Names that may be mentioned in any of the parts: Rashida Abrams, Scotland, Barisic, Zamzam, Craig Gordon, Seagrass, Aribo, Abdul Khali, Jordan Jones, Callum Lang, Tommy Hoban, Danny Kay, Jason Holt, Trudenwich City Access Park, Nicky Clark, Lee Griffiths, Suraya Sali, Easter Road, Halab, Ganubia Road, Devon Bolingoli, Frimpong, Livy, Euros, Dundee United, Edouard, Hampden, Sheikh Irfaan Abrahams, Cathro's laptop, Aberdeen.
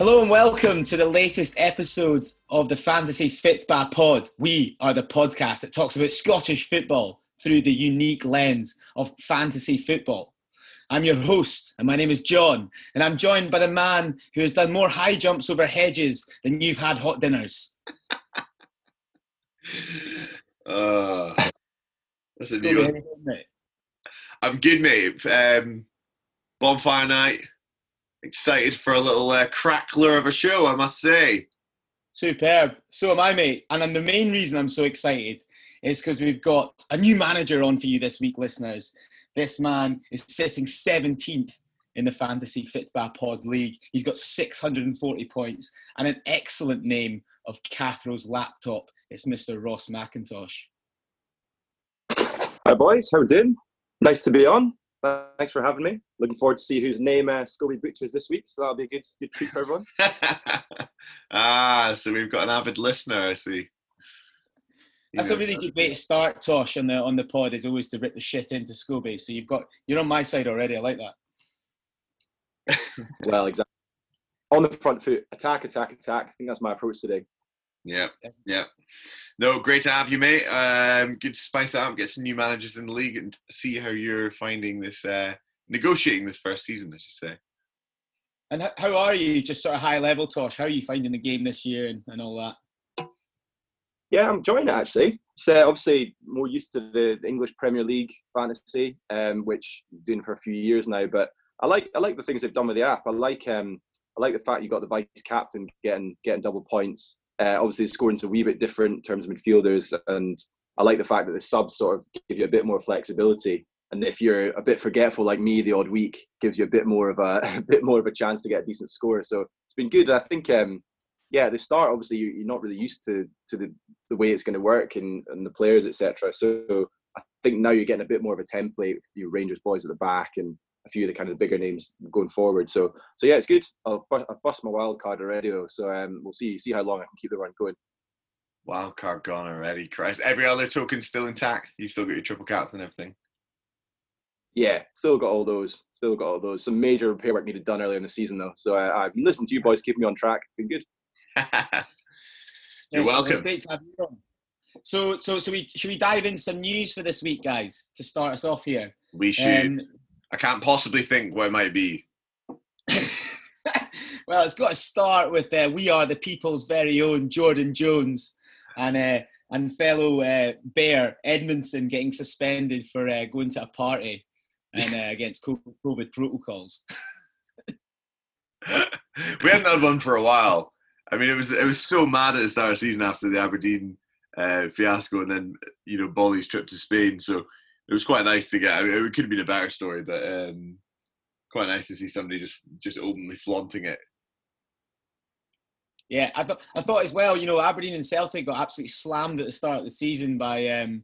Hello and welcome to the latest episode of the Fantasy Fitbar Pod. We are the podcast that talks about Scottish football through the unique lens of fantasy football. I'm your host and my name is John, and I'm joined by the man who has done more high jumps over hedges than you've had hot dinners. That's a new one. Good, I'm good, mate. Bonfire night. Excited for a little crackler of a show, I must say. Superb. So am I, mate. And the main reason I'm so excited is because we've got a new manager on for you this week, listeners. This man is sitting 17th in the Fantasy Fitbar Pod League. He's got 640 points and an excellent name of Cathro's laptop. It's Mr. Ross McIntosh. Hi, boys. How we doing? Nice to be on. Thanks for having me. Looking forward to see whose name Scobie butchers this week, so that'll be a good treat for everyone. So we've got an avid listener, I see. That's a really good way to start, Tosh, on the pod, is always to rip the shit into Scobie. So you're on my side already, I like that. Well, exactly. On the front foot, attack, attack, attack. I think that's my approach today. Yeah. No, great to have you, mate. Good to spice it up, get some new managers in the league and see how you're finding this, negotiating this first season, I should say. And how are you, just sort of high level, Tosh? How are you finding the game this year and all that? Yeah, I'm enjoying it, actually. So obviously more used to the English Premier League fantasy, which I've been doing for a few years now, but I like the things they've done with the app. I like the fact you got the vice captain getting double points. Obviously, the scoring's a wee bit different in terms of midfielders, and I like the fact that the subs sort of give you a bit more flexibility. And if you're a bit forgetful like me, the odd week gives you a bit more of a chance to get a decent score. So it's been good. I think, at the start, obviously, you're not really used to the way it's going to work and the players, etc. So I think now you're getting a bit more of a template with your Rangers boys at the back and a few of the kind of bigger names going forward. So yeah, it's good. I've bust my wild card already, though. So we'll see how long I can keep the run going. Wild card gone already, Christ. Every other token's still intact. You still got your triple caps and everything. Yeah, still got all those. Some major repair work needed done earlier in the season, though. So I've listened to you boys keeping me on track. It's been good. You're welcome. It's great to have you on. So should we dive in some news for this week, guys, to start us off here? We should. I can't possibly think what it might be. Well, it's got to start with we are the people's very own Jordan Jones and fellow Bear Edmondson getting suspended for going to a party and against COVID protocols. We hadn't had one for a while. I mean, it was so mad at the start of the season after the Aberdeen fiasco, and then Bolly's trip to Spain. So. It was quite nice to get. I mean, it could have been a better story, but quite nice to see somebody just openly flaunting it. Yeah, I thought as well. Aberdeen and Celtic got absolutely slammed at the start of the season by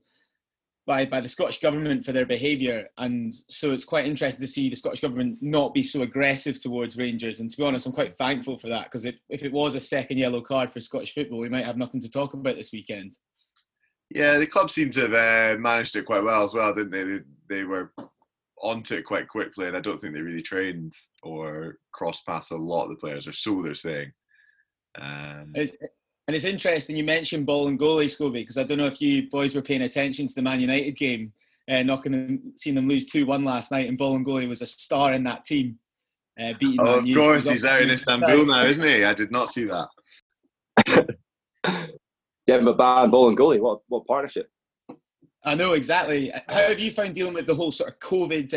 the Scottish government for their behaviour, and so it's quite interesting to see the Scottish government not be so aggressive towards Rangers. And to be honest, I'm quite thankful for that, because if it was a second yellow card for Scottish football, we might have nothing to talk about this weekend. Yeah, the club seemed to have managed it quite well as well, didn't they? They were onto it quite quickly, and I don't think they really trained or cross-passed a lot of the players, or so they're saying. It's interesting, you mentioned Bolingoli, Scobie, because I don't know if you boys were paying attention to the Man United game, seeing them lose 2-1 last night, and Bolingoli was a star in that team. Of course, he's out in Istanbul now, isn't he? I did not see that. Devon Bolingoli, what partnership! I know exactly. How have you found dealing with the whole sort of COVID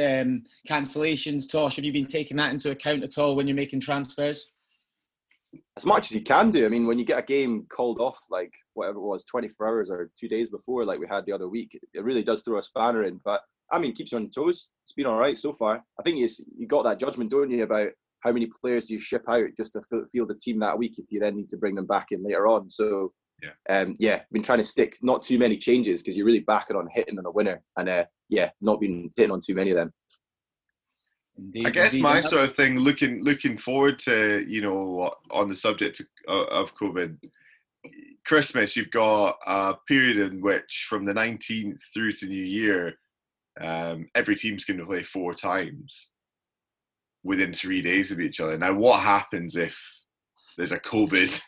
cancellations, Tosh? Have you been taking that into account at all when you're making transfers? As much as you can do. I mean, when you get a game called off, like whatever it was, 24 hours or 2 days before, like we had the other week, it really does throw a spanner in. But I mean, it keeps you on your toes. It's been all right so far. I think you got that judgment, don't you, about how many players you ship out just to field the team that week if you then need to bring them back in later on. So. Yeah. I've been trying to stick not too many changes, because you're really backing on hitting on a winner, and not been hitting on too many of them. Indeed, I guess my sort of thing, looking forward to, on the subject of COVID, Christmas, you've got a period in which from the 19th through to New Year, every team's going to play 4 times within 3 days of each other. Now, what happens if there's a COVID,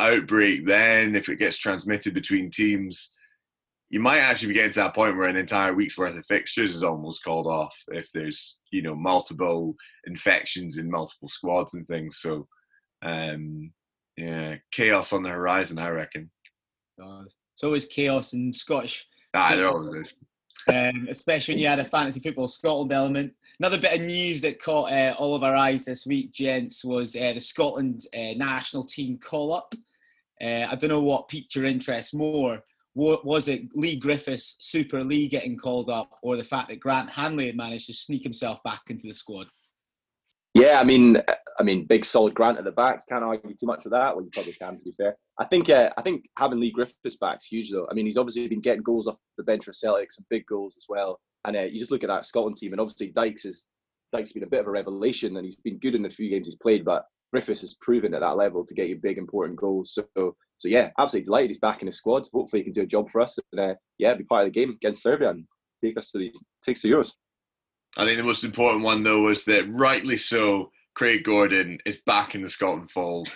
outbreak, then if it gets transmitted between teams, you might actually be getting to that point where an entire week's worth of fixtures is almost called off if there's, multiple infections in multiple squads and things. So, yeah, chaos on the horizon, I reckon. It's always chaos in Scottish. There always is. Especially when you had a fantasy football Scotland element. Another bit of news that caught all of our eyes this week, gents, was the Scotland national team call-up. I don't know what piqued your interest more. Was it Lee Griffiths, Super Lee, getting called up, or the fact that Grant Hanley had managed to sneak himself back into the squad? Yeah, I mean, big solid Grant at the back. Can't argue too much with that. Well, you probably can, to be fair. I think having Lee Griffiths back is huge, though. I mean, he's obviously been getting goals off the bench for Celtic, some big goals as well. And you just look at that Scotland team, and obviously Dykes has been a bit of a revelation, and he's been good in the few games he's played, but Griffiths has proven at that level to get you big, important goals. So yeah, absolutely delighted he's back in the squad. Hopefully he can do a job for us and be part of the game against Serbia and take us to Euros. I think the most important one, though, was that, rightly so, Craig Gordon is back in the Scotland fold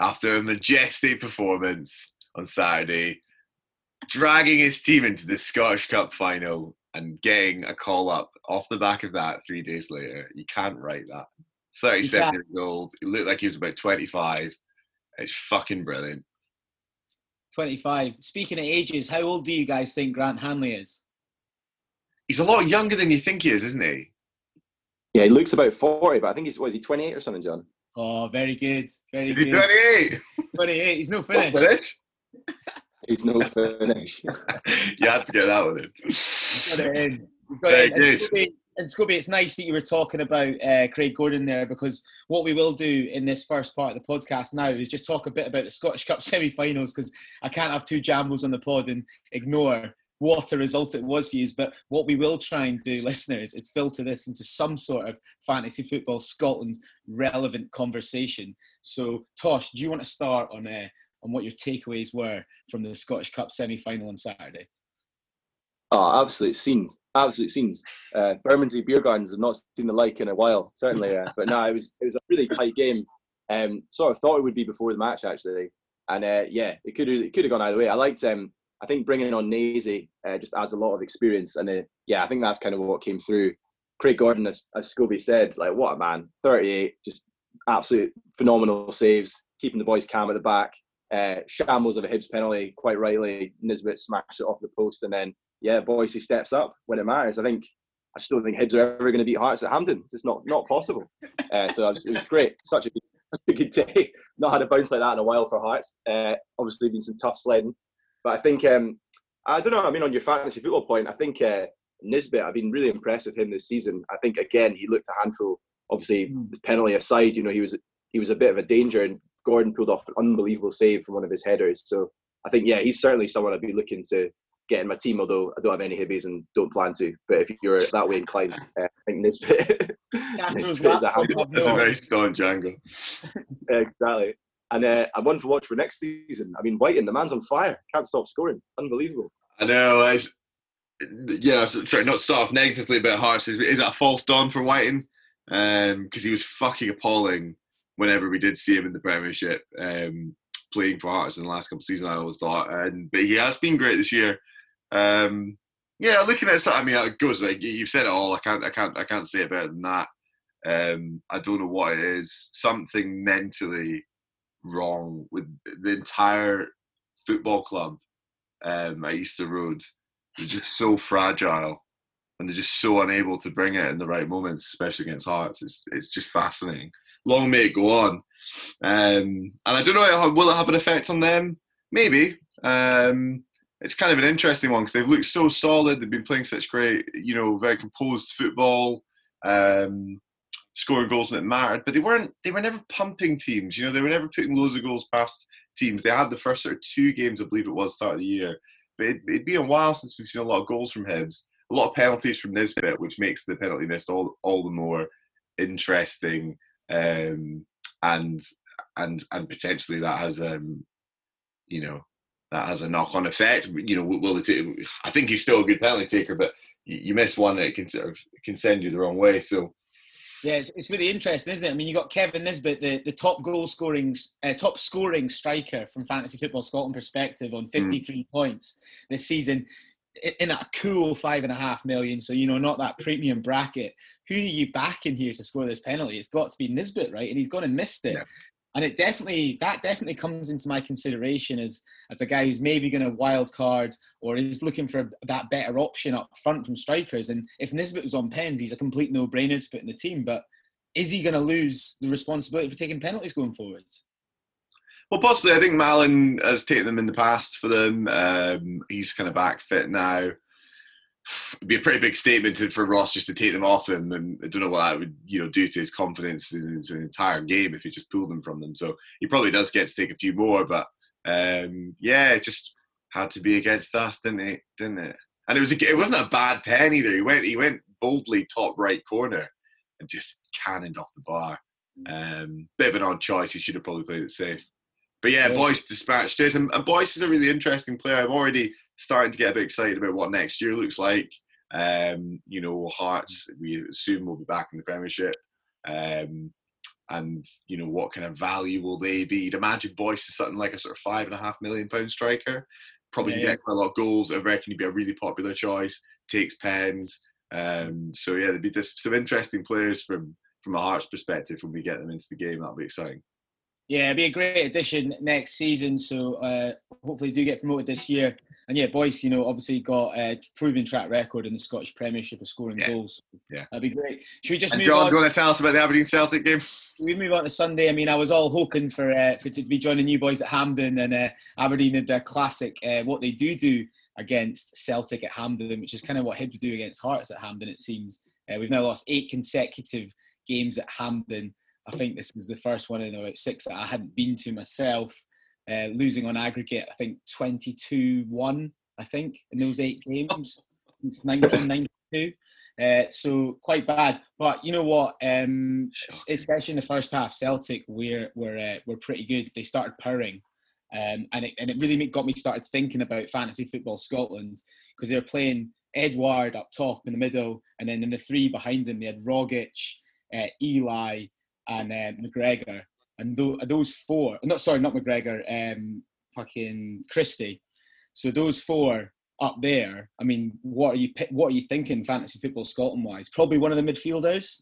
after a majestic performance on Saturday, dragging his team into the Scottish Cup final and getting a call-up off the back of that 3 days later. You can't write that. 37 years old. He looked like he was about 25. It's fucking brilliant. 25. Speaking of ages, how old do you guys think Grant Hanley is? He's a lot younger than you think he is, isn't he? Yeah, he looks about 40, but I think he's 28 or something, John? Oh, very good. Very good. Is he 28? 28. He's no finish. He's no finish. You had to get that with him. He's got it in. He's got it in. And Scobie, it's nice that you were talking about Craig Gordon there, because what we will do in this first part of the podcast now is just talk a bit about the Scottish Cup semi-finals, because I can't have two jambos on the pod and ignore what a result it was for you. But what we will try and do, listeners, is filter this into some sort of fantasy football Scotland relevant conversation. So, Tosh, do you want to start on what your takeaways were from the Scottish Cup semi-final on Saturday? Oh, absolute scenes. Bermondsey Beer Gardens have not seen the like in a while, certainly. But no, it was a really tight game. Sort of thought it would be before the match, actually. And it could have gone either way. I liked, I think bringing on Nasey just adds a lot of experience. And I think that's kind of what came through. Craig Gordon, as Scobie said, like, what a man, 38, just absolute phenomenal saves, keeping the boys calm at the back. Shambles of a Hibs penalty, quite rightly. Nisbet smashed it off the post, and then Boyce steps up when it matters. I just don't think Hibs are ever going to beat Hearts at Hampden. It's not possible. It was great. Such a good day. Not had a bounce like that in a while for Hearts. Obviously been some tough sledding. But I think, I don't know, I mean, on your fantasy football point, I think Nisbet, I've been really impressed with him this season. I think, again, he looked a handful. Obviously, penalty aside, he was a bit of a danger, and Gordon pulled off an unbelievable save from one of his headers. So I think, he's certainly someone I'd be looking to getting my team, although I don't have any Hibbies and don't plan to. But if you're that way inclined, I think Nisbet is a handful. That's a very staunch angle. Exactly. And I'm one to watch for next season. I mean, Whiting, the man's on fire. Can't stop scoring. Unbelievable. I know. Not start off negatively about Hearts. Is that a false dawn for Whiting? Because he was fucking appalling whenever we did see him in the Premiership. Playing for Hearts in the last couple of seasons, I always thought. But he has been great this year. Looking at it, it goes like you've said it all. I can't say it better than that. I don't know what it is. Something mentally wrong with the entire football club at Easter Road. They're just so fragile, and they're just so unable to bring it in the right moments, especially against Hearts. It's just fascinating. Long may it go on. And I don't know, will it have an effect on them? Maybe. It's kind of an interesting one because they've looked so solid. They've been playing such great, very composed football, scoring goals when it mattered. But they were never pumping teams. They were never putting loads of goals past teams. They had the first sort of two games, I believe it was, start of the year. But it'd been a while since we've seen a lot of goals from Hibs, a lot of penalties from Nisbet, which makes the penalty missed all the more interesting. And potentially that has a knock-on effect. Will it? I think he's still a good penalty taker, but you miss one that can send you the wrong way. So Yeah, it's really interesting, isn't it? I mean, you got Kevin Nisbet, the top goal-scoring, top-scoring striker from Fantasy Football Scotland perspective on 53 points this season in a cool $5.5 million. So, you know, not that premium bracket. Who are you backing here to score this penalty? It's got to be Nisbet, right? And he's gone and missed it. Yeah. And it definitely comes into my consideration as a guy who's maybe going to wild card or is looking for that better option up front from strikers. And if Nisbet was on pens, he's a complete no-brainer to put in the team. But is he going to lose the responsibility for taking penalties going forward? Well, possibly. I think Malin has taken them in the past for them. He's kind of back fit now. It'd be a pretty big statement for Ross just to take them off him, and I don't know what that would, you know, do to his confidence in his entire game if he just pulled them from them. So he probably does get to take a few more, but yeah, it just had to be against us, didn't it? And it wasn't a bad pen either. He went boldly top right corner and just cannoned off the bar. Bit of an odd choice. He should have probably played it safe. But yeah. Boyce dispatched this, and Boyce is a really interesting player. I'm already starting to get a bit excited about what next year looks like. You know, Hearts, we assume, will be back in the Premiership. And, you know, what kind of value will they be? You'd imagine Boyce is something like a sort of £5.5 million striker. Probably get quite a lot of goals. I reckon he'd be a really popular choice. Takes pens. So, yeah, there'd be just some interesting players from a Hearts perspective when we get them into the game. That'll be exciting. Yeah, it'd be a great addition next season. So, hopefully do get promoted this year. And yeah, Boyce, you know, obviously got a proven track record in the Scottish Premiership of scoring goals. Yeah, that'd be great. Should we just move on? Do you want to tell us about the Aberdeen Celtic game? We move on to Sunday. I mean, I was all hoping for to be joining you boys at Hampden, and Aberdeen had their classic what they do against Celtic at Hampden, which is kind of what Hibs do against Hearts at Hampden, it seems. We've now lost 8 consecutive games at Hampden. I think this was the first one in about 6 that I hadn't been to myself. Losing on aggregate, I think 22-1, I think, in those 8 games since 1992. So quite bad. But you know what? Especially in the first half, Celtic were pretty good. They started purring, and it really got me started thinking about Fantasy Football Scotland, because they were playing Edouard up top in the middle, and then in the 3 behind him they had Rogic, Eli, and McGregor. And those 4, not McGregor, fucking Christie. So those 4 up there. I mean, what are you thinking, Fantasy Football Scotland wise? Probably one of the midfielders.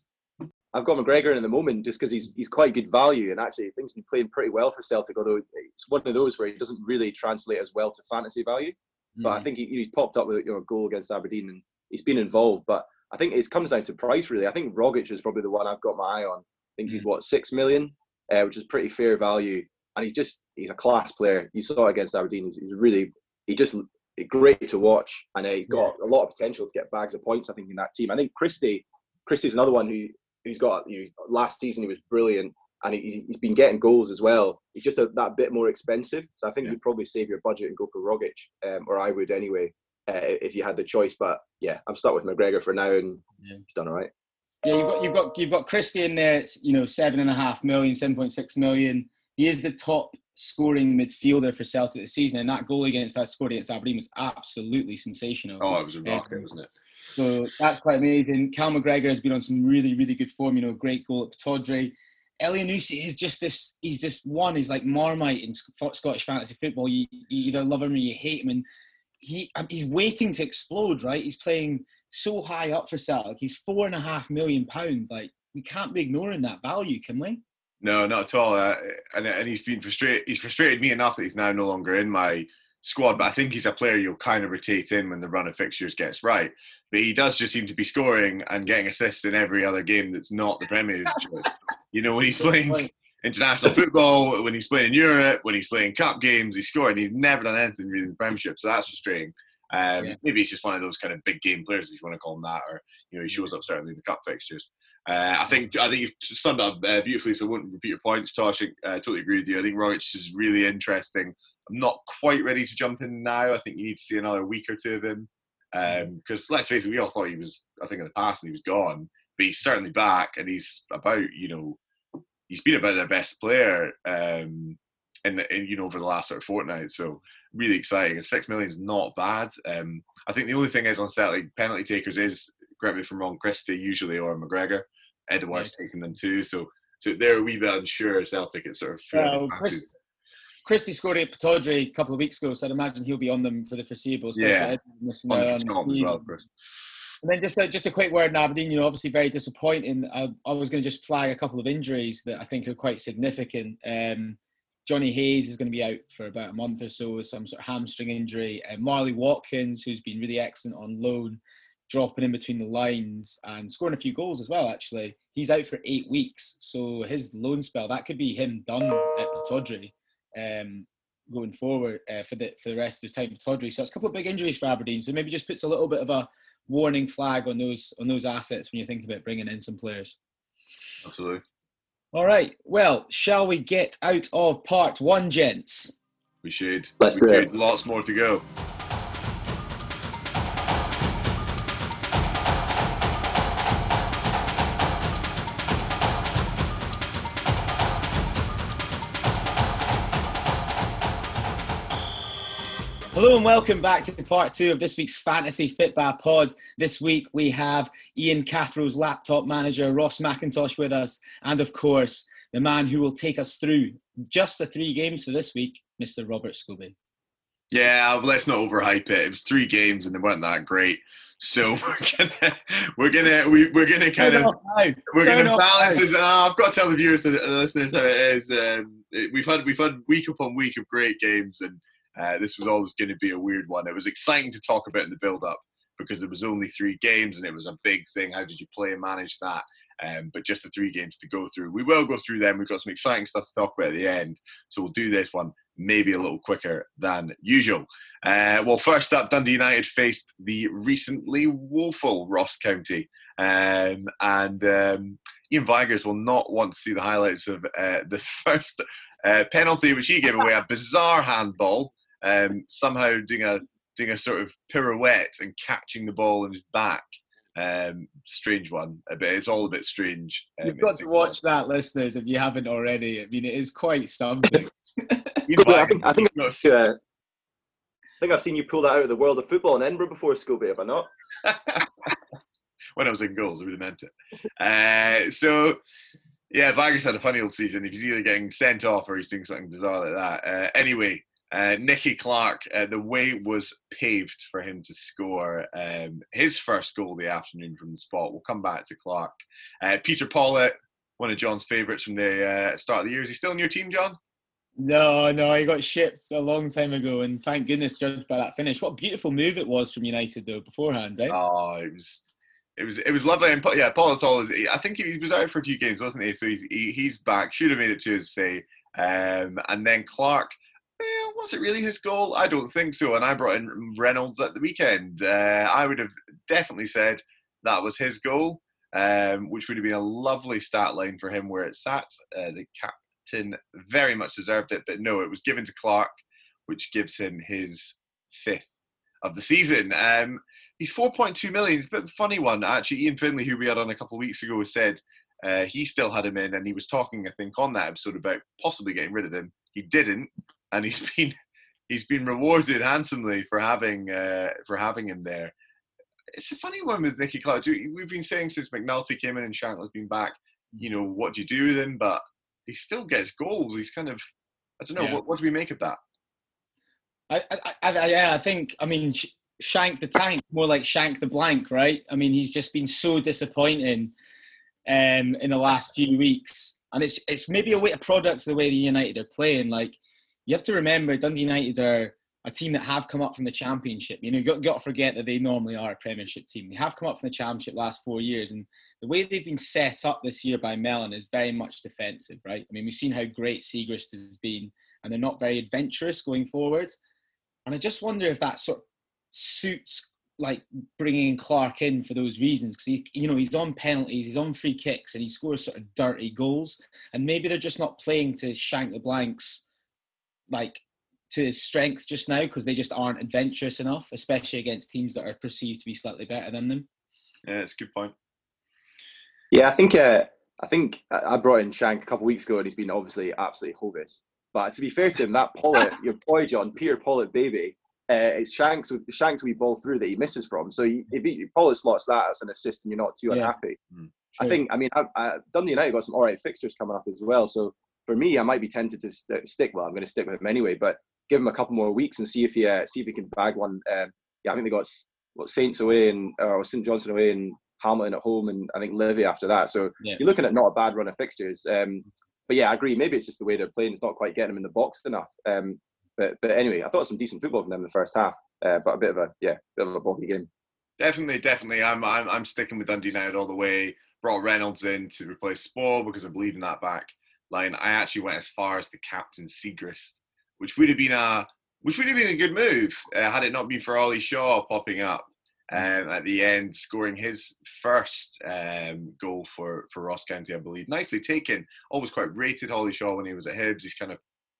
I've got McGregor in at the moment just because he's quite good value, and actually things been playing pretty well for Celtic. Although it's one of those where he doesn't really translate as well to fantasy value. But I think he's popped up with a goal against Aberdeen, and he's been involved. But I think it comes down to price really. I think Rogic is probably the one I've got my eye on. I think he's what, 6 million. Which is pretty fair value, and he's a class player. You saw it against Aberdeen. He's great to watch, and he's got a lot of potential to get bags of points, I think, in that team. I think Christie's another one who's got, you know, last season he was brilliant, and he's been getting goals as well. He's just that bit more expensive, so I think you'd probably save your budget and go for Rogic, or I would anyway, if you had the choice. But yeah, I'm stuck with McGregor for now, and he's done all right. Yeah, you've got Christie in there. It's, you know, 7.6 million. He is the top scoring midfielder for Celtic this season, and that goal against us scored against Aberdeen was absolutely sensational. Oh, it was remarkable, wasn't it? So that's quite amazing. Cal McGregor has been on some really, really good form. You know, great goal at Pataudry. Elyounoussi is just this. He's just one. He's like Marmite in Scottish fantasy football. You either love him or you hate him, and he's waiting to explode, right? He's playing so high up for Celtic. He's £4.5 million. Like, we can't be ignoring that value, can we? No, not at all. And he's been frustrated. He's frustrated me enough that he's now no longer in my squad. But I think he's a player you'll kind of rotate in when the run of fixtures gets right. But he does just seem to be scoring and getting assists in every other game that's not the Premier League. You know, when he's playing international football, when he's playing in Europe, when he's playing cup games, he's scoring. He's never done anything really in the Premiership, so that's frustrating. Maybe he's just one of those kind of big game players, if you want to call him that, or, you know, he shows up certainly in the cup fixtures. I think you've summed up beautifully, so I won't repeat your points, Tosh. I totally agree with you. I think Rogic is really interesting. I'm not quite ready to jump in now. I think you need to see another week or two of him, because let's face it, we all thought he was, I think, in the past, and he was gone, but he's certainly back, and he's about, you know, he's been about their best player over the last sort of fortnight. So really exciting. And 6 million is not bad. I think the only thing is on Celtic penalty takers is, correct me if I'm wrong, Christie usually or McGregor. Edouard's taking them too. So they're a wee bit unsure. Celtic is sort of... Christie scored at Pataudry a couple of weeks ago, so I'd imagine he'll be on them for the foreseeable. So yeah, on Scotland as well, of course. And then just a quick word on Aberdeen, you know, obviously very disappointing. I was going to just flag a couple of injuries that I think are quite significant. Johnny Hayes is going to be out for about a month or so with some sort of hamstring injury. Marley Watkins, who's been really excellent on loan, dropping in between the lines and scoring a few goals as well, actually. He's out for 8 weeks, so his loan spell, that could be him done at Pataudry going forward for the rest of his time at Pataudry. So it's a couple of big injuries for Aberdeen, so maybe just puts a little bit of a warning flag on those assets when you think about bringing in some players. Absolutely. All right. Well, shall we get out of part one, gents? We should. Let's do it. Lots more to go. Hello and welcome back to part two of this week's Fantasy Fitbar Pod. This week we have Ian Cathro's laptop manager, Ross McIntosh, with us. And of course, the man who will take us through just the three games for this week, Mr. Robert Scobie. Yeah, let's not overhype it. It was three games and they weren't that great. So we're gonna balance this. I've got to tell the viewers and the listeners how it is. We've had week upon week of great games, and this was always going to be a weird one. It was exciting to talk about in the build-up because there was only three games and it was a big thing. How did you play and manage that? But just the three games to go through. We will go through them. We've got some exciting stuff to talk about at the end. So we'll do this one maybe a little quicker than usual. Well, first up, Dundee United faced the recently woeful Ross County. Ian Vigers will not want to see the highlights of the first penalty, which he gave away, a bizarre handball. Somehow doing a sort of pirouette and catching the ball in his back. Strange one, but it's all a bit strange. You've got to watch that, listeners, if you haven't already. I mean, it is quite something. I think I've seen you pull that out of the world of football in Edinburgh before, Scobie, have I not? When I was in goals, I would have meant it. Yeah, Vigers had a funny old season. He's either getting sent off or he's doing something bizarre like that. Anyway, Nicky Clark, the way was paved for him to score his first goal of the afternoon from the spot. We'll come back to Clark. Peter Pollitt, one of John's favourites from the start of the year. Is he still on your team, John? No, he got shipped a long time ago, and thank goodness, judged by that finish. What a beautiful move it was from United, though, beforehand, eh? Oh, it was... It was lovely, and yeah, Paul Sol, I think he was out for a few games, wasn't he? So he's back. Should have made it to his say. And then Clark, was it really his goal? I don't think so. And I brought in Reynolds at the weekend. I would have definitely said that was his goal, which would have been a lovely stat line for him where it sat. The captain very much deserved it, but no, it was given to Clark, which gives him his fifth of the season. He's 4.2 million. It's a bit of a funny one, actually. Ian Finlay, who we had on a couple of weeks ago, said he still had him in, and he was talking, I think, on that episode about possibly getting rid of him. He didn't, and he's been rewarded handsomely for having him there. It's a funny one with Nicky Clark. We've been saying since McNulty came in and Shanklin's been back, you know, what do you do with him? But he still gets goals. He's kind of, I don't know, what do we make of that? I think. Shank the Tank, more like Shank the Blank, right? I mean, he's just been so disappointing in the last few weeks, and it's maybe a product of the way the United are playing. Like, you have to remember, Dundee United are a team that have come up from the Championship. You know, you've got to forget that they normally are a Premiership team. They have come up from the Championship last 4 years, and the way they've been set up this year by Mellon is very much defensive, right? I mean, we've seen how great Segrist has been, and they're not very adventurous going forward. And I just wonder if that sort of suits like bringing Clark in for those reasons, because he's on penalties, he's on free kicks, and he scores sort of dirty goals, and maybe they're just not playing to Shank the Blank's, like, to his strengths just now, because they just aren't adventurous enough, especially against teams that are perceived to be slightly better than them. Yeah, that's a good point. Yeah, I think I brought in Shank a couple of weeks ago, and he's been obviously absolutely bogus. But to be fair to him, that Pollitt, your boy John, Peter Pollitt, baby. It's Shank's wee ball through that he misses from. So if Pollitt slots that as an assist, and you're not too unhappy. Mm. True. I think, I mean, Dundee United got some all right fixtures coming up as well. So for me, I might be tempted to stick. Well, I'm going to stick with him anyway, but give him a couple more weeks and see if he can bag one. Yeah, I think they got Saints away or St Johnstone away and Hamilton at home, and I think Livy after that. So yeah, you're looking at not a bad run of fixtures. But yeah, I agree. Maybe it's just the way they're playing. It's not quite getting them in the box enough. But anyway, I thought some decent football from them in the first half. But a bit of a boggy game. Definitely. I'm sticking with Dundee United all the way. Brought Reynolds in to replace Spohr because I believe in that back line. I actually went as far as the captain Seagrass, which would have been a good move had it not been for Ollie Shaw popping up at the end, scoring his first goal for Ross County, I believe. Nicely taken. Always quite rated Ollie Shaw when he was at Hibs. He's kind of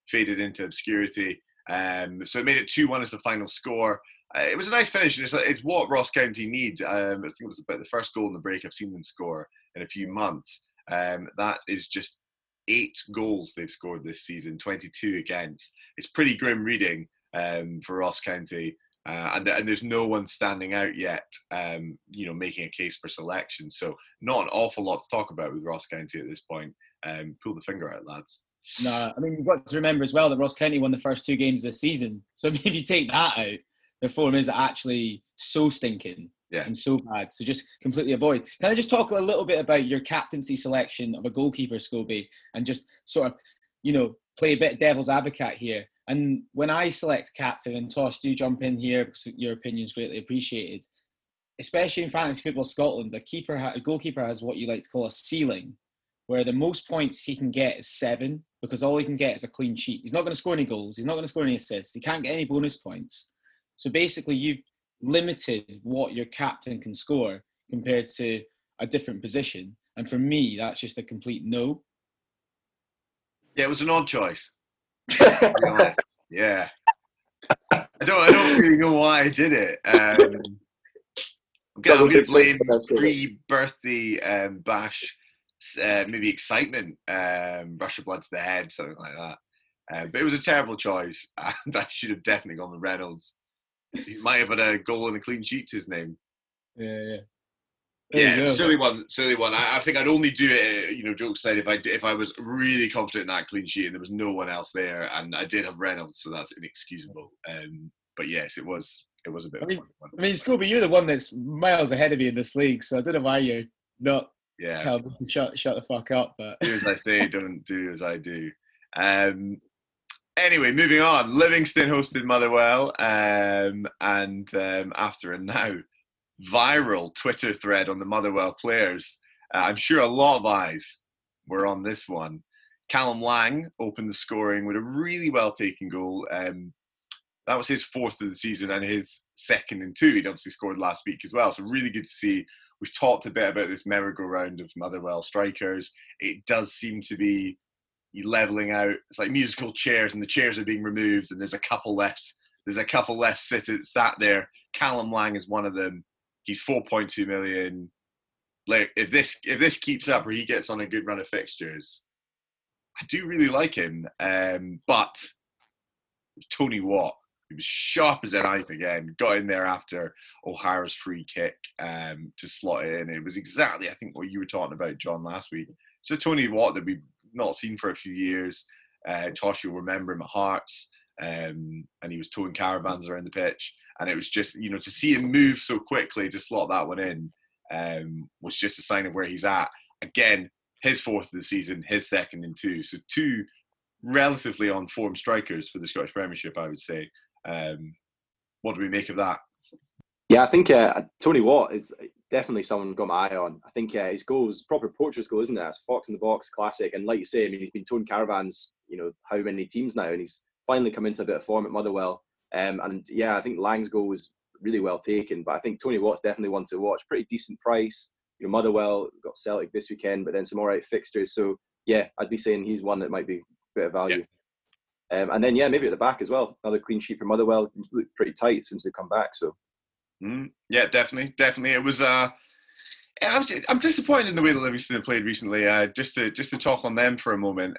faded into obscurity. So it made it 2-1 as the final score. It was a nice finish, and it's what Ross County need. I think it was about the first goal in the break I've seen them score in a few months. That is just 8 goals they've scored this season, 22 against. It's pretty grim reading for Ross County, and there's no one standing out yet, making a case for selection. So not an awful lot to talk about with Ross County at this point. Pull the finger out, lads. No, I mean, you've got to remember as well that Ross County won the first 2 games this season. So if you take that out, their form is actually so stinking and so bad. So just completely avoid. Can I just talk a little bit about your captaincy selection of a goalkeeper, Scobie, and just sort of, play a bit of devil's advocate here. And when I select captain, and Tosh, do jump in here because your opinion's greatly appreciated. Especially in fantasy football Scotland, a goalkeeper has what you like to call a ceiling, where the most points he can get is 7 because all he can get is a clean sheet. He's not going to score any goals. He's not going to score any assists. He can't get any bonus points. So basically, you've limited what your captain can score compared to a different position. And for me, that's just a complete no. Yeah, it was an odd choice. Yeah. I don't really know why I did it. I'm going to blame pre-birthday bash, maybe excitement, rush of blood to the head, something like that. But it was a terrible choice, and I should have definitely gone with Reynolds. He might have had a goal and a clean sheet to his name. Yeah. Silly one. I think I'd only do it, joke aside, if I was really confident in that clean sheet and there was no one else there, and I did have Reynolds, so that's inexcusable. But yes, it was a bit. I mean, Scobie, you're the one that's miles ahead of me in this league, so I don't know why you're not telling me to shut the fuck up. But do as I say, don't do as I do. Anyway, moving on. Livingston hosted Motherwell, and after a now viral Twitter thread on the Motherwell players, I'm sure a lot of eyes were on this one. Callum Lang opened the scoring with a really well-taken goal. That was his 4th of the season and his 2nd in 2. He'd obviously scored last week as well, so really good to see. We've talked a bit about this merry-go-round of Motherwell strikers. It does seem to be leveling out. It's like musical chairs, and the chairs are being removed, and there's a couple left. Sat there. Callum Lang is one of them. He's 4.2 million. Like, if this keeps up, or he gets on a good run of fixtures, I do really like him. But Tony Watt, who was sharp as a knife again, got in there after O'Hara's free kick to slot it in. It was exactly, I think, what you were talking about, John, last week. So Tony Watt that we not seen for a few years. Tosh, you'll remember him at Hearts, and he was towing caravans around the pitch, and it was just, to see him move so quickly to slot that one in was just a sign of where he's at. Again, his 4th of the season, his 2nd in 2, so 2 relatively on form strikers for the Scottish Premiership, I would say. What do we make of that? Yeah, I think Tony Watt is definitely someone got my eye on. I think his goal is proper Portugal's goal, isn't it? It's Fox in the box, classic. And like you say, I mean, he's been towing caravans, how many teams now, and he's finally come into a bit of form at Motherwell. And yeah, I think Lang's goal was really well taken, but I think Tony Watt's definitely one to watch. Pretty decent price. Motherwell got Celtic this weekend, but then some all right fixtures. So yeah, I'd be saying he's one that might be a bit of value. Yeah. And then, maybe at the back as well. Another clean sheet for Motherwell. Looked pretty tight since they've come back, so. Yeah, definitely. It was. I'm disappointed in the way that Livingston have played recently. Just to talk on them for a moment.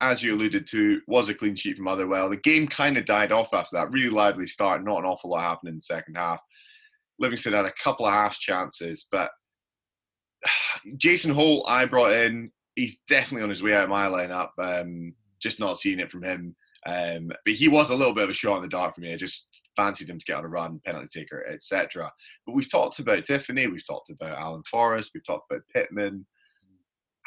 As you alluded to, was a clean sheet from Motherwell. The game kind of died off after that. Really lively start. Not an awful lot happened in the second half. Livingston had a couple of half chances, but Jason Holt I brought in, he's definitely on his way out of my lineup. Just not seeing it from him. But he was a little bit of a shot in the dark for me. I just fancied him to get on a run, penalty taker, etc. But we've talked about Tiffany, we've talked about Alan Forrest, we've talked about Pittman.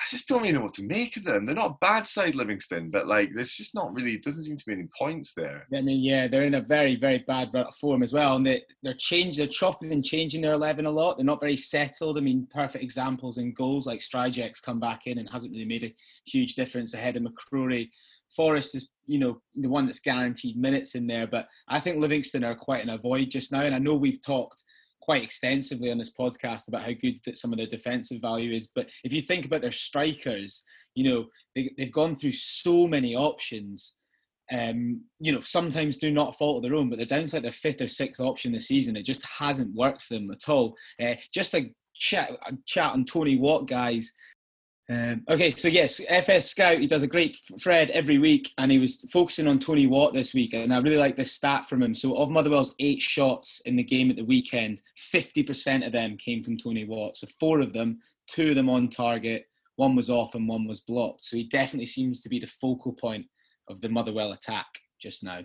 I just don't really know what to make of them. They're not a bad side, Livingston, but like there's just not really, doesn't seem to be any points there. I mean, yeah, they're in a very, very bad form as well, and they're chopping and changing their 11 a lot. They're not very settled. I mean, perfect examples in goals, like Strijek's come back in and hasn't really made a huge difference ahead of McCrory. Forrest is, the one that's guaranteed minutes in there, but I think Livingston are quite in a void just now, and I know we've talked quite extensively on this podcast about how good that some of their defensive value is, but if you think about their strikers, they've gone through so many options. Sometimes do not fault their own, but they're down to like their fifth or sixth option this season. It just hasn't worked for them at all. Just a chat on Tony Watt, guys. Okay, so yes, FS Scout, he does a great thread every week, and he was focusing on Tony Watt this week, and I really like this stat from him. So of Motherwell's 8 shots in the game at the weekend, 50% of them came from Tony Watt. So 4 of them, 2 of them on target, 1 was off and 1 was blocked. So he definitely seems to be the focal point of the Motherwell attack just now.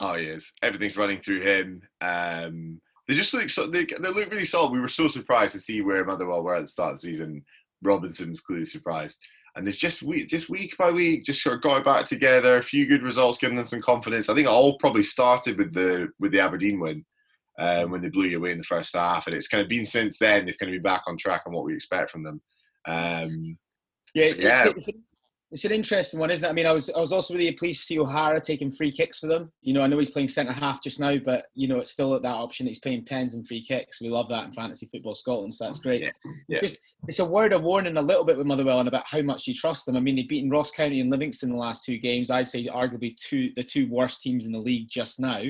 Oh, he is. Everything's running through him. They just look, they look really solid. We were so surprised to see where Motherwell were at the start of the season. Robinson's clearly surprised, and they've just week by week just sort of got it back together. A few good results, giving them some confidence. I think it all probably started with the Aberdeen win when they blew you away in the first half, and it's kind of been since then they've kind of been back on track on what we expect from them. It's an interesting one, isn't it? I mean, I was also really pleased to see O'Hara taking free kicks for them. I know he's playing centre half just now, but it's still at that option. He's playing pens and free kicks. We love that in Fantasy Football Scotland, so that's great. Yeah. Yeah. It's a word of warning a little bit with Motherwell and about how much you trust them. I mean, they've beaten Ross County and Livingston the last 2 games. I'd say arguably the 2 worst teams in the league just now.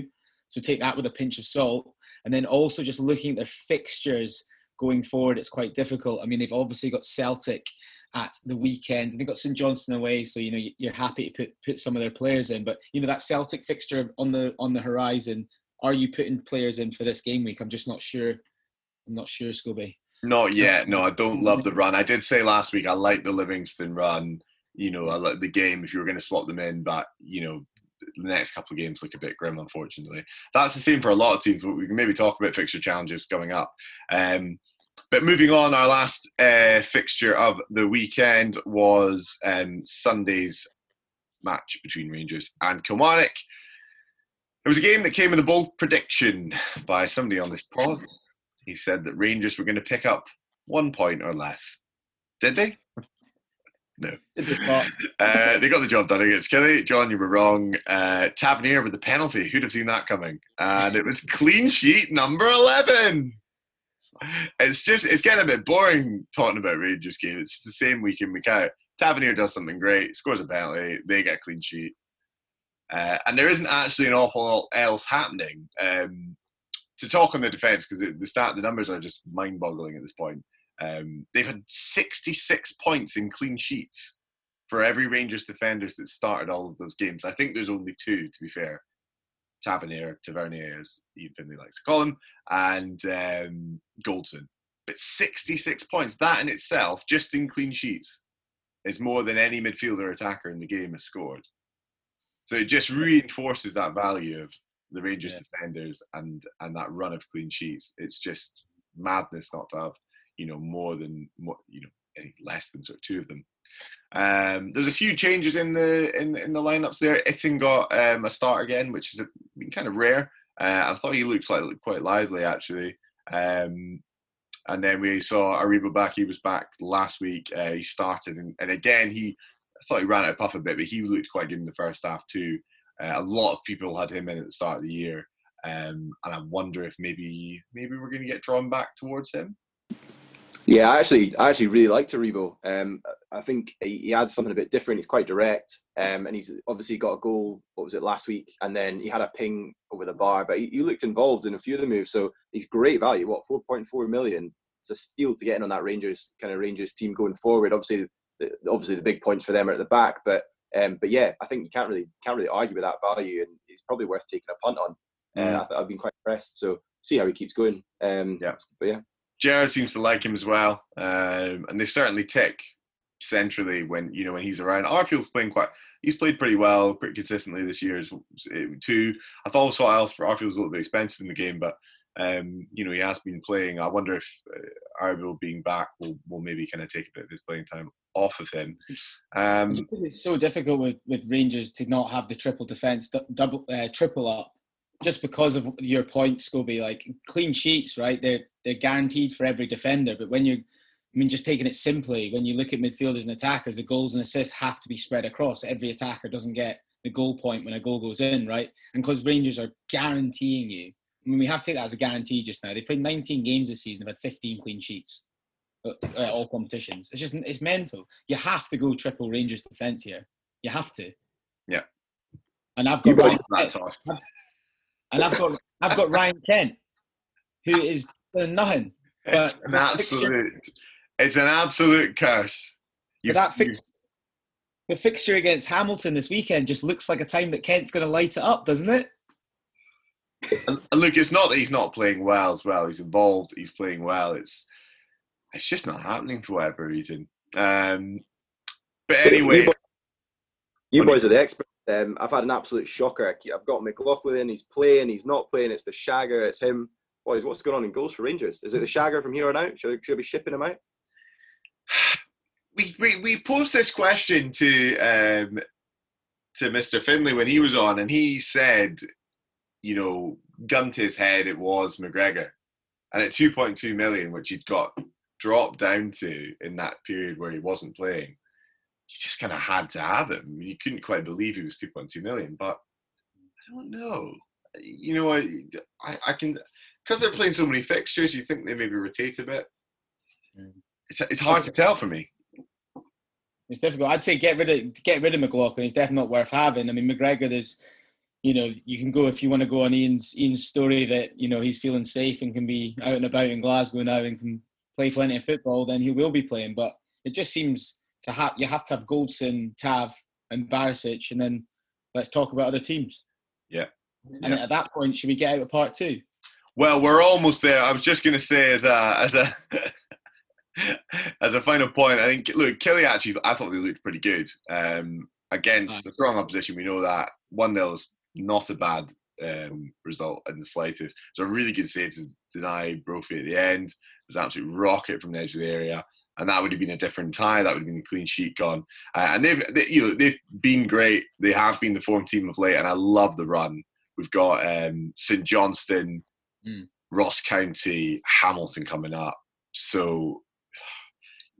So take that with a pinch of salt, and then also just looking at their fixtures going forward, it's quite difficult. I mean, they've obviously got Celtic at the weekend, and they've got St Johnstone away, so you're happy to put some of their players in. But that Celtic fixture on the horizon, are you putting players in for this game week? I'm just not sure. I'm not sure, Scobie. Not yet. No, I don't love the run. I did say last week I like the Livingston run. I like the game if you were going to swap them in, but the next couple of games look a bit grim, unfortunately. That's the same for a lot of teams, but we can maybe talk about fixture challenges coming up. But moving on, our last fixture of the weekend was Sunday's match between Rangers and Kilmarnock. It was a game that came with a bold prediction by somebody on this pod. He said that Rangers were going to pick up 1 point or less. Did they? No. They got the job done against Kelly. John, you were wrong. Tavernier with the penalty. Who'd have seen that coming? And it was clean sheet number 11. It's getting a bit boring talking about Rangers game. It's the same week in, week out. Tavernier does something great, scores a penalty, they get a clean sheet. And there isn't actually an awful lot else happening. To talk on the defence, because the numbers are just mind-boggling at this point. They've had 66 points in clean sheets for every Rangers defenders that started all of those games. I think there's only 2, to be fair. Tavernier, as he really likes to call him, and Goldson. But 66 points, that in itself, just in clean sheets, is more than any midfielder attacker in the game has scored. So it just reinforces that value of the Rangers defenders and that run of clean sheets. It's just madness not to have, less than sort of 2 of them. There's a few changes in the lineups there. Itting got a start again, which is kind of rare. I thought he looked quite lively actually. And then we saw Aribo back. He was back last week. He started and again I thought he ran out of puff a bit, but he looked quite good in the first half too. A lot of people had him in at the start of the year, and I wonder if maybe we're going to get drawn back towards him. Yeah, I actually really liked Aribo. I think he adds something a bit different. He's quite direct, and he's obviously got a goal, what was it, last week? And then he had a ping over the bar, but he looked involved in a few of the moves. So he's great value. What, 4.4 million? It's a steal to get in on that Rangers team going forward. Obviously the big points for them are at the back, but yeah, I think you can't really argue with that value, and it's probably worth taking a punt on. And I've been quite impressed. So see how he keeps going. But yeah. Gerrard seems to like him as well, and they certainly tick centrally when he's around. Arfield's playing he's played pretty well, pretty consistently this year too. I thought Arfield was a little bit expensive in the game, but he has been playing. I wonder if Arfield being back will maybe kind of take a bit of his playing time off of him. It's so difficult with Rangers to not have the triple defence, triple up, just because of your point, Scobie. Like, clean sheets, right? They're guaranteed for every defender, but when you're just taking it simply, when you look at midfielders and attackers, the goals and assists have to be spread across. Every attacker doesn't get the goal point when a goal goes in, right? And because Rangers are guaranteeing you, we have to take that as a guarantee just now. They played 19 games this season, they've had 15 clean sheets, all competitions. It's mental. You have to go triple Rangers defence here. You have to. Yeah. And I've got I've got Ryan Kent, who is doing nothing. But it's an absolute curse. The fixture against Hamilton this weekend just looks like a time that Kent's going to light it up, doesn't it? And look, it's not that he's not playing well as well. He's involved. He's playing well. It's just not happening for whatever reason. But anyway, you boys are the experts. I've had an absolute shocker. I've got McLaughlin in. He's playing. He's not playing. It's the Shagger. It's him. Boys, what's going on in goals for Rangers? Is it the Shagger from here on out? Should we be shipping him out? We posed this question to Mr. Finlay when he was on, and he said, gun to his head, it was McGregor. And at 2.2 million, which he'd got dropped down to in that period where he wasn't playing, you just kind of had to have him. You couldn't quite believe he was 2.2 million, but I don't know. I can... Because they're playing so many fixtures, you think they maybe rotate a bit. It's hard to tell for me. It's difficult. I'd say get rid of McLaughlin. He's definitely not worth having. I mean, McGregor, there's, you can go if you want to go on Ian's story that he's feeling safe and can be out and about in Glasgow now and can play plenty of football. Then he will be playing. But it just seems to you have to have Goldson, Tav, and Barisic, and then let's talk about other teams. Yeah. And at that point, should we get out of part two? Well, we're almost there. I was just going to say as a final point, I think, look, Kelly actually, I thought they looked pretty good against a strong opposition. We know that 1-0 is not a bad result in the slightest. So a really good save to deny Brophy at the end. It was an absolute rocket from the edge of the area, and that would have been a different tie. That would have been a clean sheet gone. And they've been great. They have been the form team of late, and I love the run. We've got St Johnstone. Ross County, Hamilton coming up. So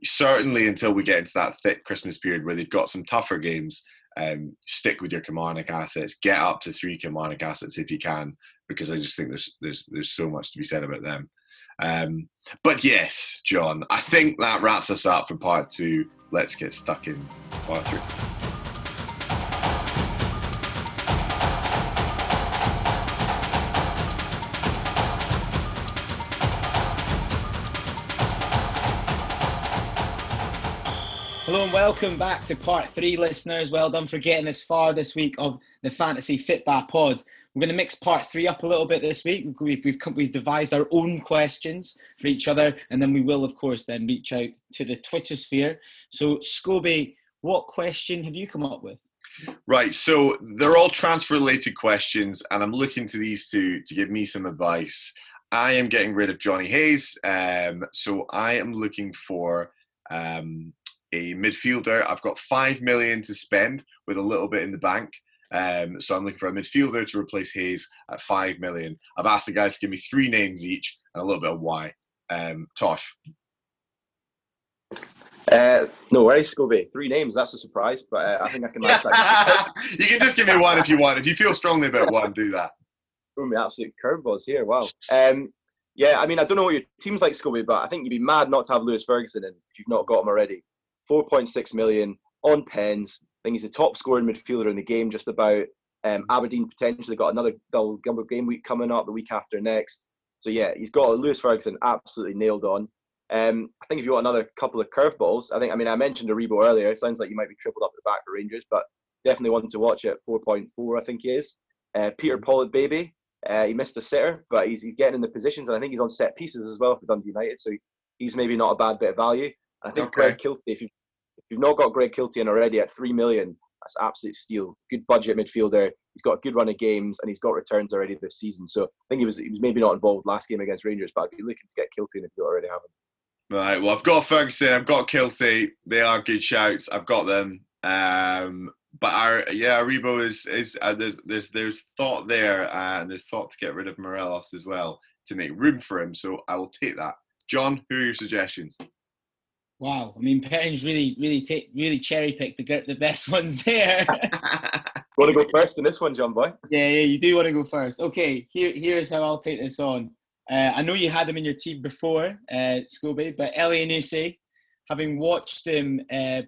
certainly until we get into that thick Christmas period where they've got some tougher games, stick with your Kilmarnock assets. Get up to 3 Kilmarnock assets if you can, because I just think there's so much to be said about them. But yes, John, I think that wraps us up for part 2. Let's get stuck in part 3. Hello and welcome back to part 3, listeners. Well done for getting us far this week of the Fantasy Fitbar pod. We're going to mix part 3 up a little bit this week. We've devised our own questions for each other, and then we will, of course, then reach out to the Twitter sphere. So, Scobie, what question have you come up with? Right, so they're all transfer-related questions, and I'm looking to these two to give me some advice. I am getting rid of Johnny Hayes, so I am looking for... a midfielder. I've got 5 million to spend with a little bit in the bank. So I'm looking for a midfielder to replace Hayes at 5 million. I've asked the guys to give me 3 names each and a little bit of why. Tosh. No worries, Scobie. 3 names, that's a surprise, but I think I can manage that. You can just give me one if you want. If you feel strongly about one, do that. Throwing me absolute curveballs here, wow. Yeah, I mean, I don't know what your team's like, Scobie, but I think you'd be mad not to have Lewis Ferguson in if you've not got him already. 4.6 million on pens. I think he's the top scoring midfielder in the game just about. Aberdeen potentially got another double game week coming up the week after next. So yeah, he's got Lewis Ferguson absolutely nailed on. I think if you want another couple of curveballs, I mentioned Aribo earlier. It sounds like you might be tripled up at the back for Rangers, but definitely one to watch at 4.4, I think he is. Peter Pollitt, baby. He missed a sitter, but he's getting in the positions, and I think he's on set pieces as well for Dundee United, so he's maybe not a bad bit of value. And I think Greg Kilty, if you've not got Greg Kilty in already at $3 million, that's absolute steal. Good budget midfielder. He's got a good run of games, and he's got returns already this season. So I think he was maybe not involved last game against Rangers, but I'd be looking to get Kilty if you already have him. Right. Well, I've got Ferguson. I've got Kilty. They are good shouts. I've got them. But Aribo is there's thought there, and there's thought to get rid of Morelos as well to make room for him. So I will take that. John, who are your suggestions? Wow, I mean, Perrin's really cherry-picked the best ones there. Want to go first in this one, John boy? Yeah, you do want to go first. Okay, here's how I'll take this on. I know you had him in your team before, Scobie, but Elyounoussi, having watched him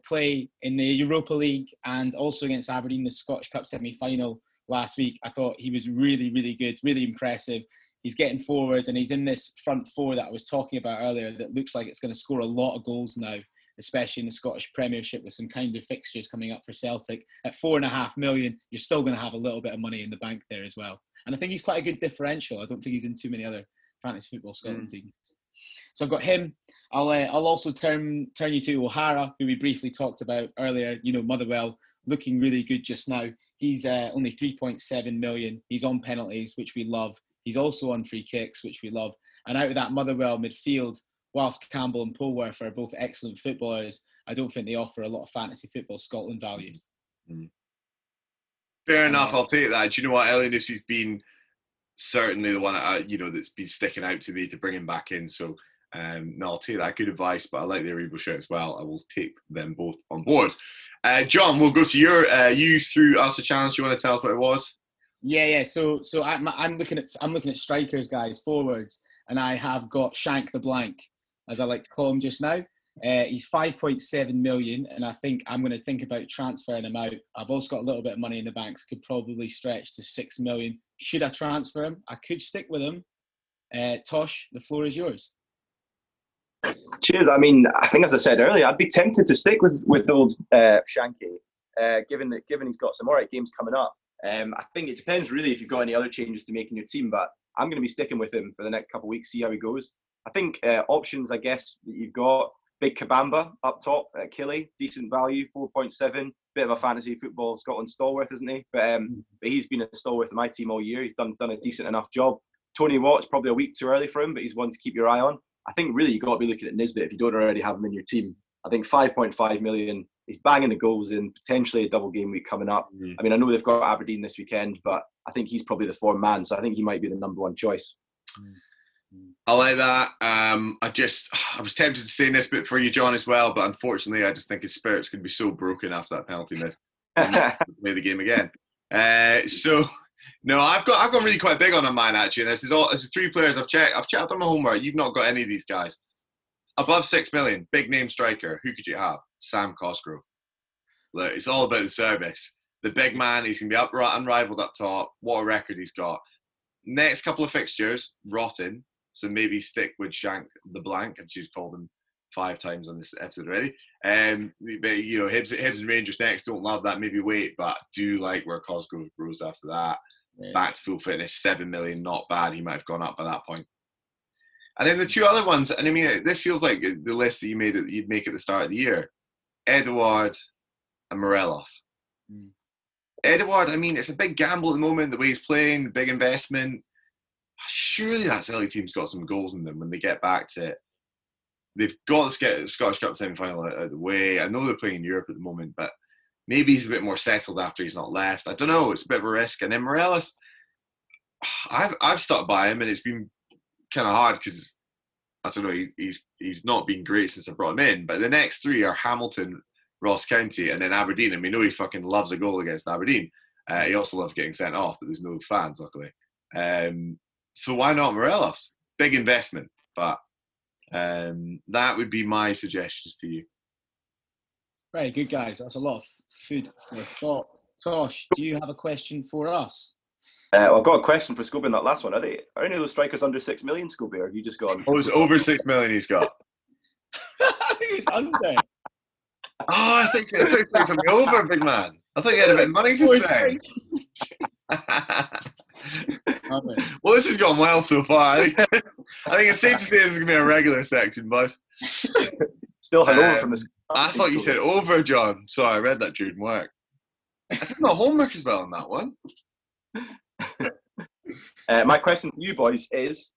play in the Europa League and also against Aberdeen, the Scottish Cup semi-final last week, I thought he was really, really good, really impressive. He's getting forward, and he's in this front four that I was talking about earlier that looks like it's going to score a lot of goals now, especially in the Scottish Premiership with some kind of fixtures coming up for Celtic. At $4.5 million, you're still going to have a little bit of money in the bank there as well. And I think he's quite a good differential. I don't think he's in too many other fantasy football Scotland teams. So I've got him. I'll also turn you to O'Hara, who we briefly talked about earlier. You know, Motherwell looking really good just now. He's only 3.7 million. He's on penalties, which we love. He's also on free kicks, which we love. And out of that Motherwell midfield, whilst Campbell and Polworth are both excellent footballers, I don't think they offer a lot of fantasy football Scotland value. Fair enough, I'll take that. Do you know what? Elyounoussi has been certainly the one that's been sticking out to me to bring him back in. So, no, I'll take that. Good advice, but I like the Aribo show as well. I will take them both on board. John, we'll go to your... you threw us a challenge. Do you want to tell us what it was? Yeah. So I'm looking at strikers, guys, forwards, and I have got Shank the Blank, as I like to call him just now. He's 5.7 million, and I think I'm going to think about transferring him out. I've also got a little bit of money in the bank, so could probably stretch to 6 million. Should I transfer him? I could stick with him. Tosh, the floor is yours. Cheers. I mean, I think as I said earlier, I'd be tempted to stick with old Shanky, given he's got some alright games coming up. I think it depends really if you've got any other changes to make in your team, but I'm going to be sticking with him for the next couple of weeks, see how he goes. I think options, I guess, that you've got, big Kabamba up top, Killy, decent value, 4.7, bit of a fantasy football Scotland stalwart, isn't he? But he's been a stalwart in my team all year. He's done a decent enough job. Tony Watt's probably a week too early for him, but he's one to keep your eye on. I think really you've got to be looking at Nisbet if you don't already have him in your team. I think 5.5 million, he's banging the goals in, potentially a double game week coming up. I mean, I know they've got Aberdeen this weekend, but I think he's probably the form man, so I think he might be the number one choice. I like that. I was tempted to say this bit for you, John, as well, but unfortunately, I just think his spirit's going to be so broken after that penalty miss. I'm not going to play the game again. No, I've got really quite big on mine, actually. And this is three players I've checked. I've done my homework. You've not got any of these guys. Above 6 million, big name striker. Who could you have? Sam Cosgrove. Look, it's all about the service. The big man, he's going to be unrivaled up top. What a record he's got. Next couple of fixtures, rotten. So maybe stick with Shank the Blank. I've just called him 5 times on this episode already. But, Hibs and Rangers next. Don't love that. Maybe wait, but do like where Cosgrove grows after that. Yeah. Back to full fitness, 7 million. Not bad. He might have gone up by that point. And then the two other ones, and I mean, this feels like the list that you made that you'd make at the start of the year: Edouard and Morelos. Edouard, I mean, it's a big gamble at the moment. The way he's playing, big investment. Surely that Celtic team's got some goals in them when they get back to it. They've got the Scottish Cup semi-final out of the way. I know they're playing in Europe at the moment, but maybe he's a bit more settled after he's not left. I don't know. It's a bit of a risk. And then Morelos, I've stuck by him, and it's been kind of hard because I don't know, he's not been great since I brought him in. But the next three are Hamilton, Ross County, and then Aberdeen. And we know he fucking loves a goal against Aberdeen. He also loves getting sent off, but there's no fans, luckily. So why not Morelos? Big investment, but that would be my suggestions to you. Very good, guys. That's a lot of food for thought. Tosh, do you have a question for us? I've got a question for Scobie on that last one. Are any of those strikers under 6 million, Scobie, or have you just gone? Oh, it's over 6 million he's got. I think it's under. I think it's 6 million something over, big man. I thought you had a bit of money to spend. Well, this has gone well so far. I think it's safe to say this is going to be a regular section, boys. Still hungover from this. I thought you said over, John. Sorry, I read that during work. I did my homework as well on that one. My question to you boys is,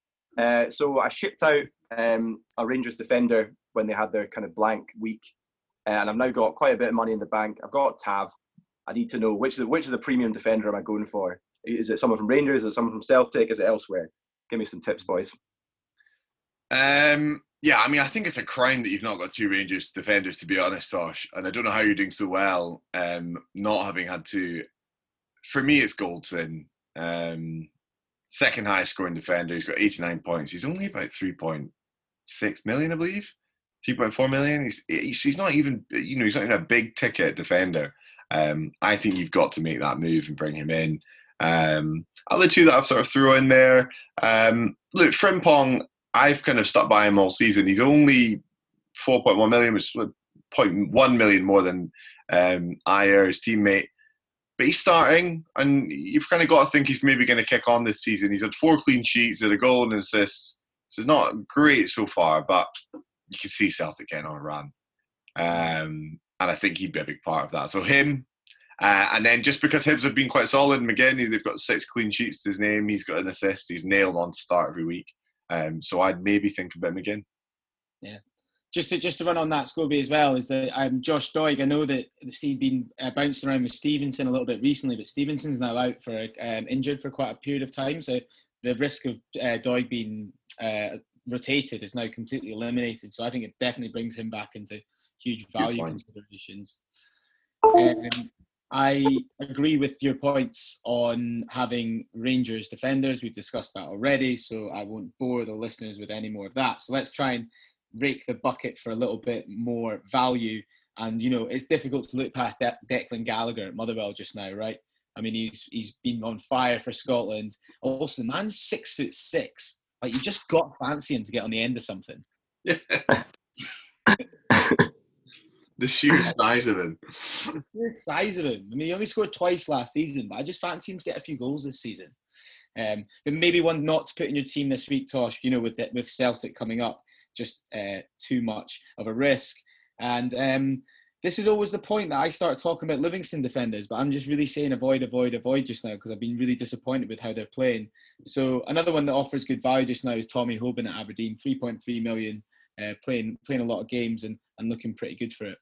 so I shipped out a Rangers defender when they had their kind of blank week, and I've now got quite a bit of money in the bank. I've got Tav. I need to know which of the premium defender am I going for? Is it someone from Rangers? Is it someone from Celtic? Is it elsewhere? Give me some tips, boys. Yeah, I mean, I think it's a crime that you've not got two Rangers defenders, to be honest, Tosh. And I don't know how you're doing so well not having had two. For me, it's Goldson. Second highest scoring defender. He's got 89 points. He's only about 3.6 million, I believe. 3.4 million. He's not even, you know, he's not even a big ticket defender. I think you've got to make that move and bring him in. Other two that I've sort of threw in there. Look, Frimpong, I've kind of stuck by him all season. He's only 4.1 million, which is 0.1 million more than Ayer, his teammate. But he's starting, and you've kind of got to think he's maybe going to kick on this season. He's had 4 clean sheets, had a goal and an assist. So it's not great so far, but you can see Celtic getting on a run. And I think he'd be a big part of that. So him, and then just because Hibs have been quite solid, McGinn, they've got 6 clean sheets to his name. He's got an assist. He's nailed on to start every week. So I'd maybe think about McGinn. Yeah. Just to run on that, Scobie, as well, is that Josh Doig, I know that he'd been bouncing around with Stevenson a little bit recently, but Stevenson's now out for injured for quite a period of time. So the risk of Doig being rotated is now completely eliminated. So I think it definitely brings him back into huge value considerations. I agree with your points on having Rangers defenders. We've discussed that already, so I won't bore the listeners with any more of that. So let's try and rake the bucket for a little bit more value. And, you know, it's difficult to look past Declan Gallagher at Motherwell just now, right? I mean, he's been on fire for Scotland. Also, the man's 6'6". Like, you just got to fancy him to get on the end of something. Yeah. The sheer size of him. I mean, he only scored twice last season, but I just fancy him to get a few goals this season. But maybe one not to put in your team this week, Tosh, you know, with Celtic coming up, just too much of a risk. And this is always the point that I start talking about Livingston defenders, but I'm just really saying avoid just now because I've been really disappointed with how they're playing. So another one that offers good value just now is Tommy Hoban at Aberdeen, 3.3 million, playing a lot of games and looking pretty good for it.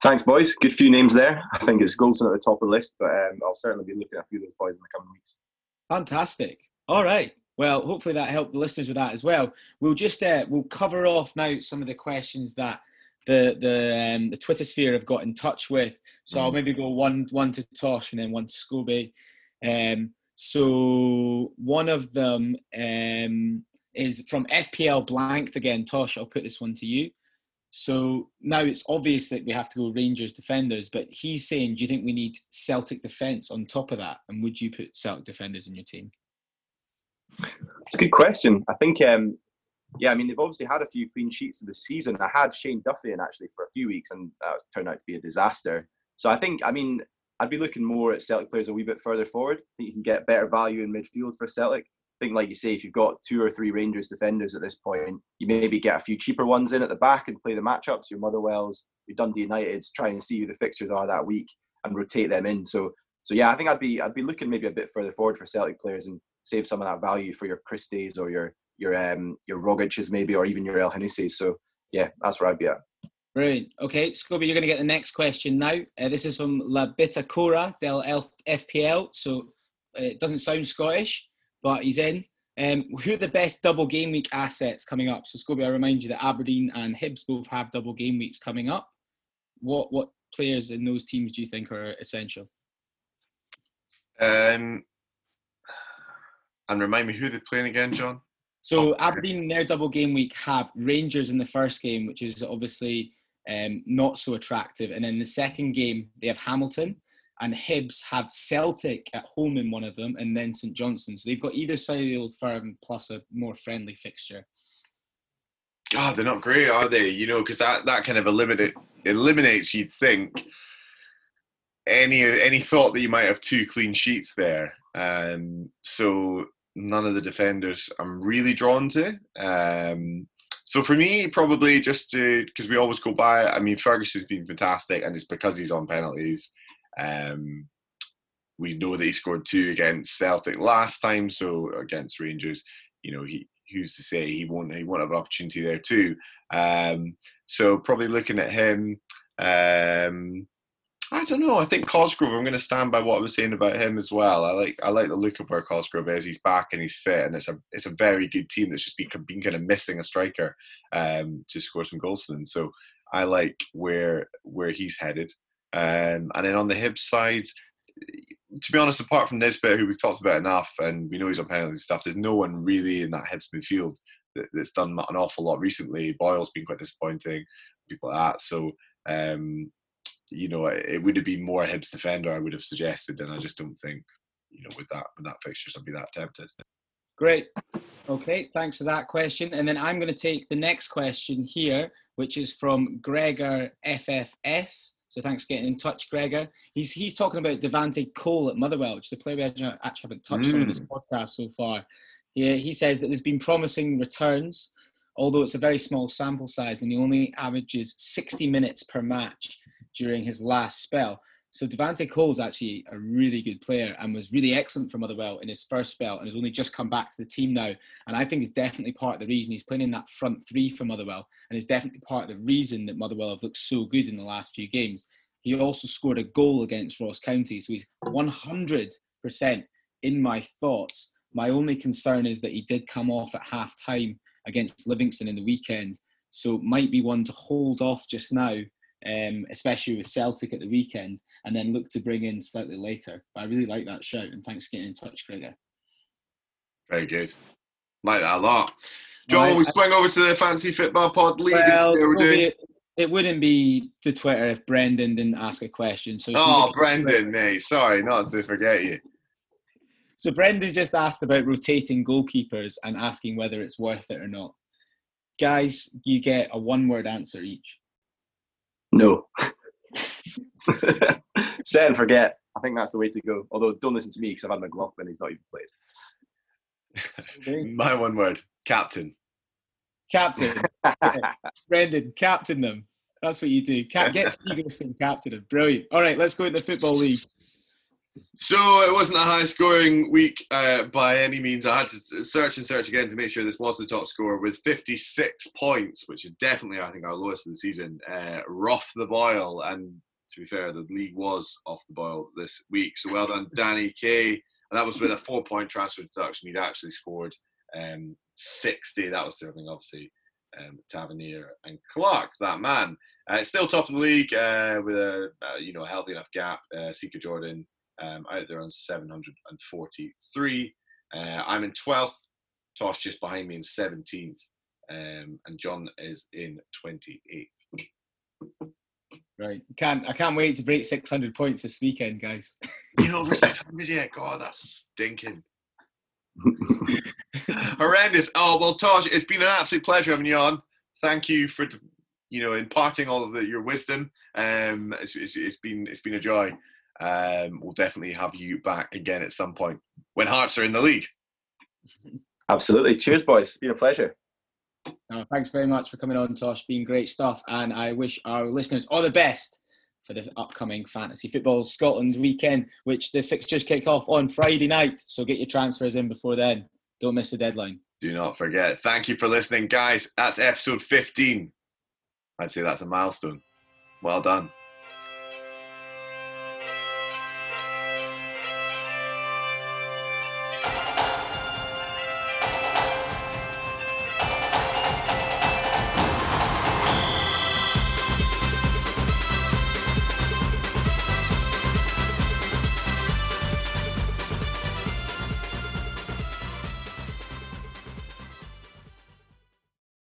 Thanks, boys. Good few names there. I think it's Goldson at the top of the list, but I'll certainly be looking at a few of those boys in the coming weeks. Fantastic. All right. Well, hopefully that helped the listeners with that as well. We'll just we'll cover off now some of the questions that the Twitter sphere have got in touch with. So I'll maybe go one to Tosh and then one to Scobie. So one of them is from FPL Blanked again. Tosh, I'll put this one to you. So now it's obvious that we have to go Rangers defenders, but he's saying, do you think we need Celtic defence on top of that? And would you put Celtic defenders in your team? It's a good question. I think, yeah, I mean, they've obviously had a few clean sheets of the season. I had Shane Duffy in actually for a few weeks, and that turned out to be a disaster. So I think, I mean, I'd be looking more at Celtic players a wee bit further forward. I think you can get better value in midfield for Celtic. I think, like you say, if you've got 2 or 3 Rangers defenders at this point, you maybe get a few cheaper ones in at the back and play the matchups, your Motherwells, your Dundee Uniteds, try and see who the fixtures are that week and rotate them in. So yeah, I think I'd be looking maybe a bit further forward for Celtic players and save some of that value for your Christies or your Rogiches maybe, or even your Elyounoussis. So yeah, that's where I'd be at. Brilliant. Okay, Scobie, you're going to get the next question now. This is from La Bitacora del FPL. So it doesn't sound Scottish, but he's in. Who are the best double game week assets coming up? So Scobie, I remind you that Aberdeen and Hibs both have double game weeks coming up. What players in those teams do you think are essential? And remind me who they're playing again, John. So Aberdeen in their double game week have Rangers in the first game, which is obviously not so attractive. And then the second game, they have Hamilton. And Hibs have Celtic at home in one of them, and then St Johnstone. So they've got either side of the Old Firm plus a more friendly fixture. God, they're not great, are they? You know, because that kind of eliminates, you'd think, any thought that you might have 2 clean sheets there. So none of the defenders I'm really drawn to. So for me, probably just to, because we always go by, I mean, Ferguson's been fantastic, and it's because he's on penalties. We know that he scored 2 against Celtic last time, so against Rangers, you know, who's to say he won't have an opportunity there too. So probably looking at him, I don't know. I think Cosgrove, I'm going to stand by what I was saying about him as well. I like the look of where Cosgrove is. He's back and he's fit, and it's a very good team that's just been kind of missing a striker to score some goals for them. So I like where he's headed. And then on the Hibs side, to be honest, apart from Nisbet, who we've talked about enough, and we know he's on penalties and stuff, there's no one really in that Hibs midfield that's done an awful lot recently. Boyle's been quite disappointing, people like that. So, you know, it would have been more a Hibs defender I would have suggested, and I just don't think, you know, with that fixture, I'd be that tempted. Great. Okay, thanks for that question. And then I'm going to take the next question here, which is from Gregor FFS. So thanks for getting in touch, Gregor. He's talking about Devante Cole at Motherwell, which is a player we actually haven't touched on in this podcast so far. Yeah, he says that there's been promising returns, although it's a very small sample size, and he only averages 60 minutes per match during his last spell. So Devante Cole's actually a really good player and was really excellent for Motherwell in his first spell and has only just come back to the team now. And I think it's definitely part of the reason he's playing in that front three for Motherwell, and is definitely part of the reason that Motherwell have looked so good in the last few games. He also scored a goal against Ross County, so he's 100% in my thoughts. My only concern is that he did come off at half-time against Livingston in the weekend, so might be one to hold off just now, especially with Celtic at the weekend, and then look to bring in slightly later. But I really like that shout, and thanks for getting in touch, Gregor. Very good. Like that a lot. John, we swung over to the Fancy Football Pod League. Well, it wouldn't be to Twitter if Brendan didn't ask a question. So Brendan, mate. Sorry, not to forget you. So Brendan just asked about rotating goalkeepers and asking whether it's worth it or not. Guys, you get a one-word answer each. No. Set and forget. I think that's the way to go. Although don't listen to me because I've had McLaughlin and he's not even played. My one word. Captain. Captain. Brendan, captain them. That's what you do. Get Eagles and captain them. Brilliant. All right, let's go into the Football League. So it wasn't a high-scoring week by any means. I had to search again to make sure this was the top scorer with 56 points, which is definitely, I think, our lowest of the season. Rough the boil, and to be fair, the league was off the boil this week. So well done, Danny Kay. And that was with a 4-point transfer deduction. He'd actually scored 60. That was serving, obviously, Tavernier and Clark, that man. Still top of the league with a healthy enough gap. Seeker Jordan. Out there on 743. I'm in 12th. Tosh just behind me in 17th. And John is in 28th. Right. I can't wait to break 600 points this weekend, guys. You're over 600 yet? God, that's stinking. Horrendous. Oh, well, Tosh, it's been an absolute pleasure having you on. Thank you for, you know, imparting all of your wisdom. It's been a joy. We'll definitely have you back again at some point when Hearts are in the league. Absolutely. Cheers, boys. Been a pleasure. Thanks very much for coming on, Tosh. Been great stuff, and I wish our listeners all the best for the upcoming Fantasy Football Scotland weekend, which the fixtures kick off on Friday night, so get your transfers in before then. Don't miss the deadline. Do not forget. Thank you for listening, guys. That's episode 15. I'd say that's a milestone. Well done.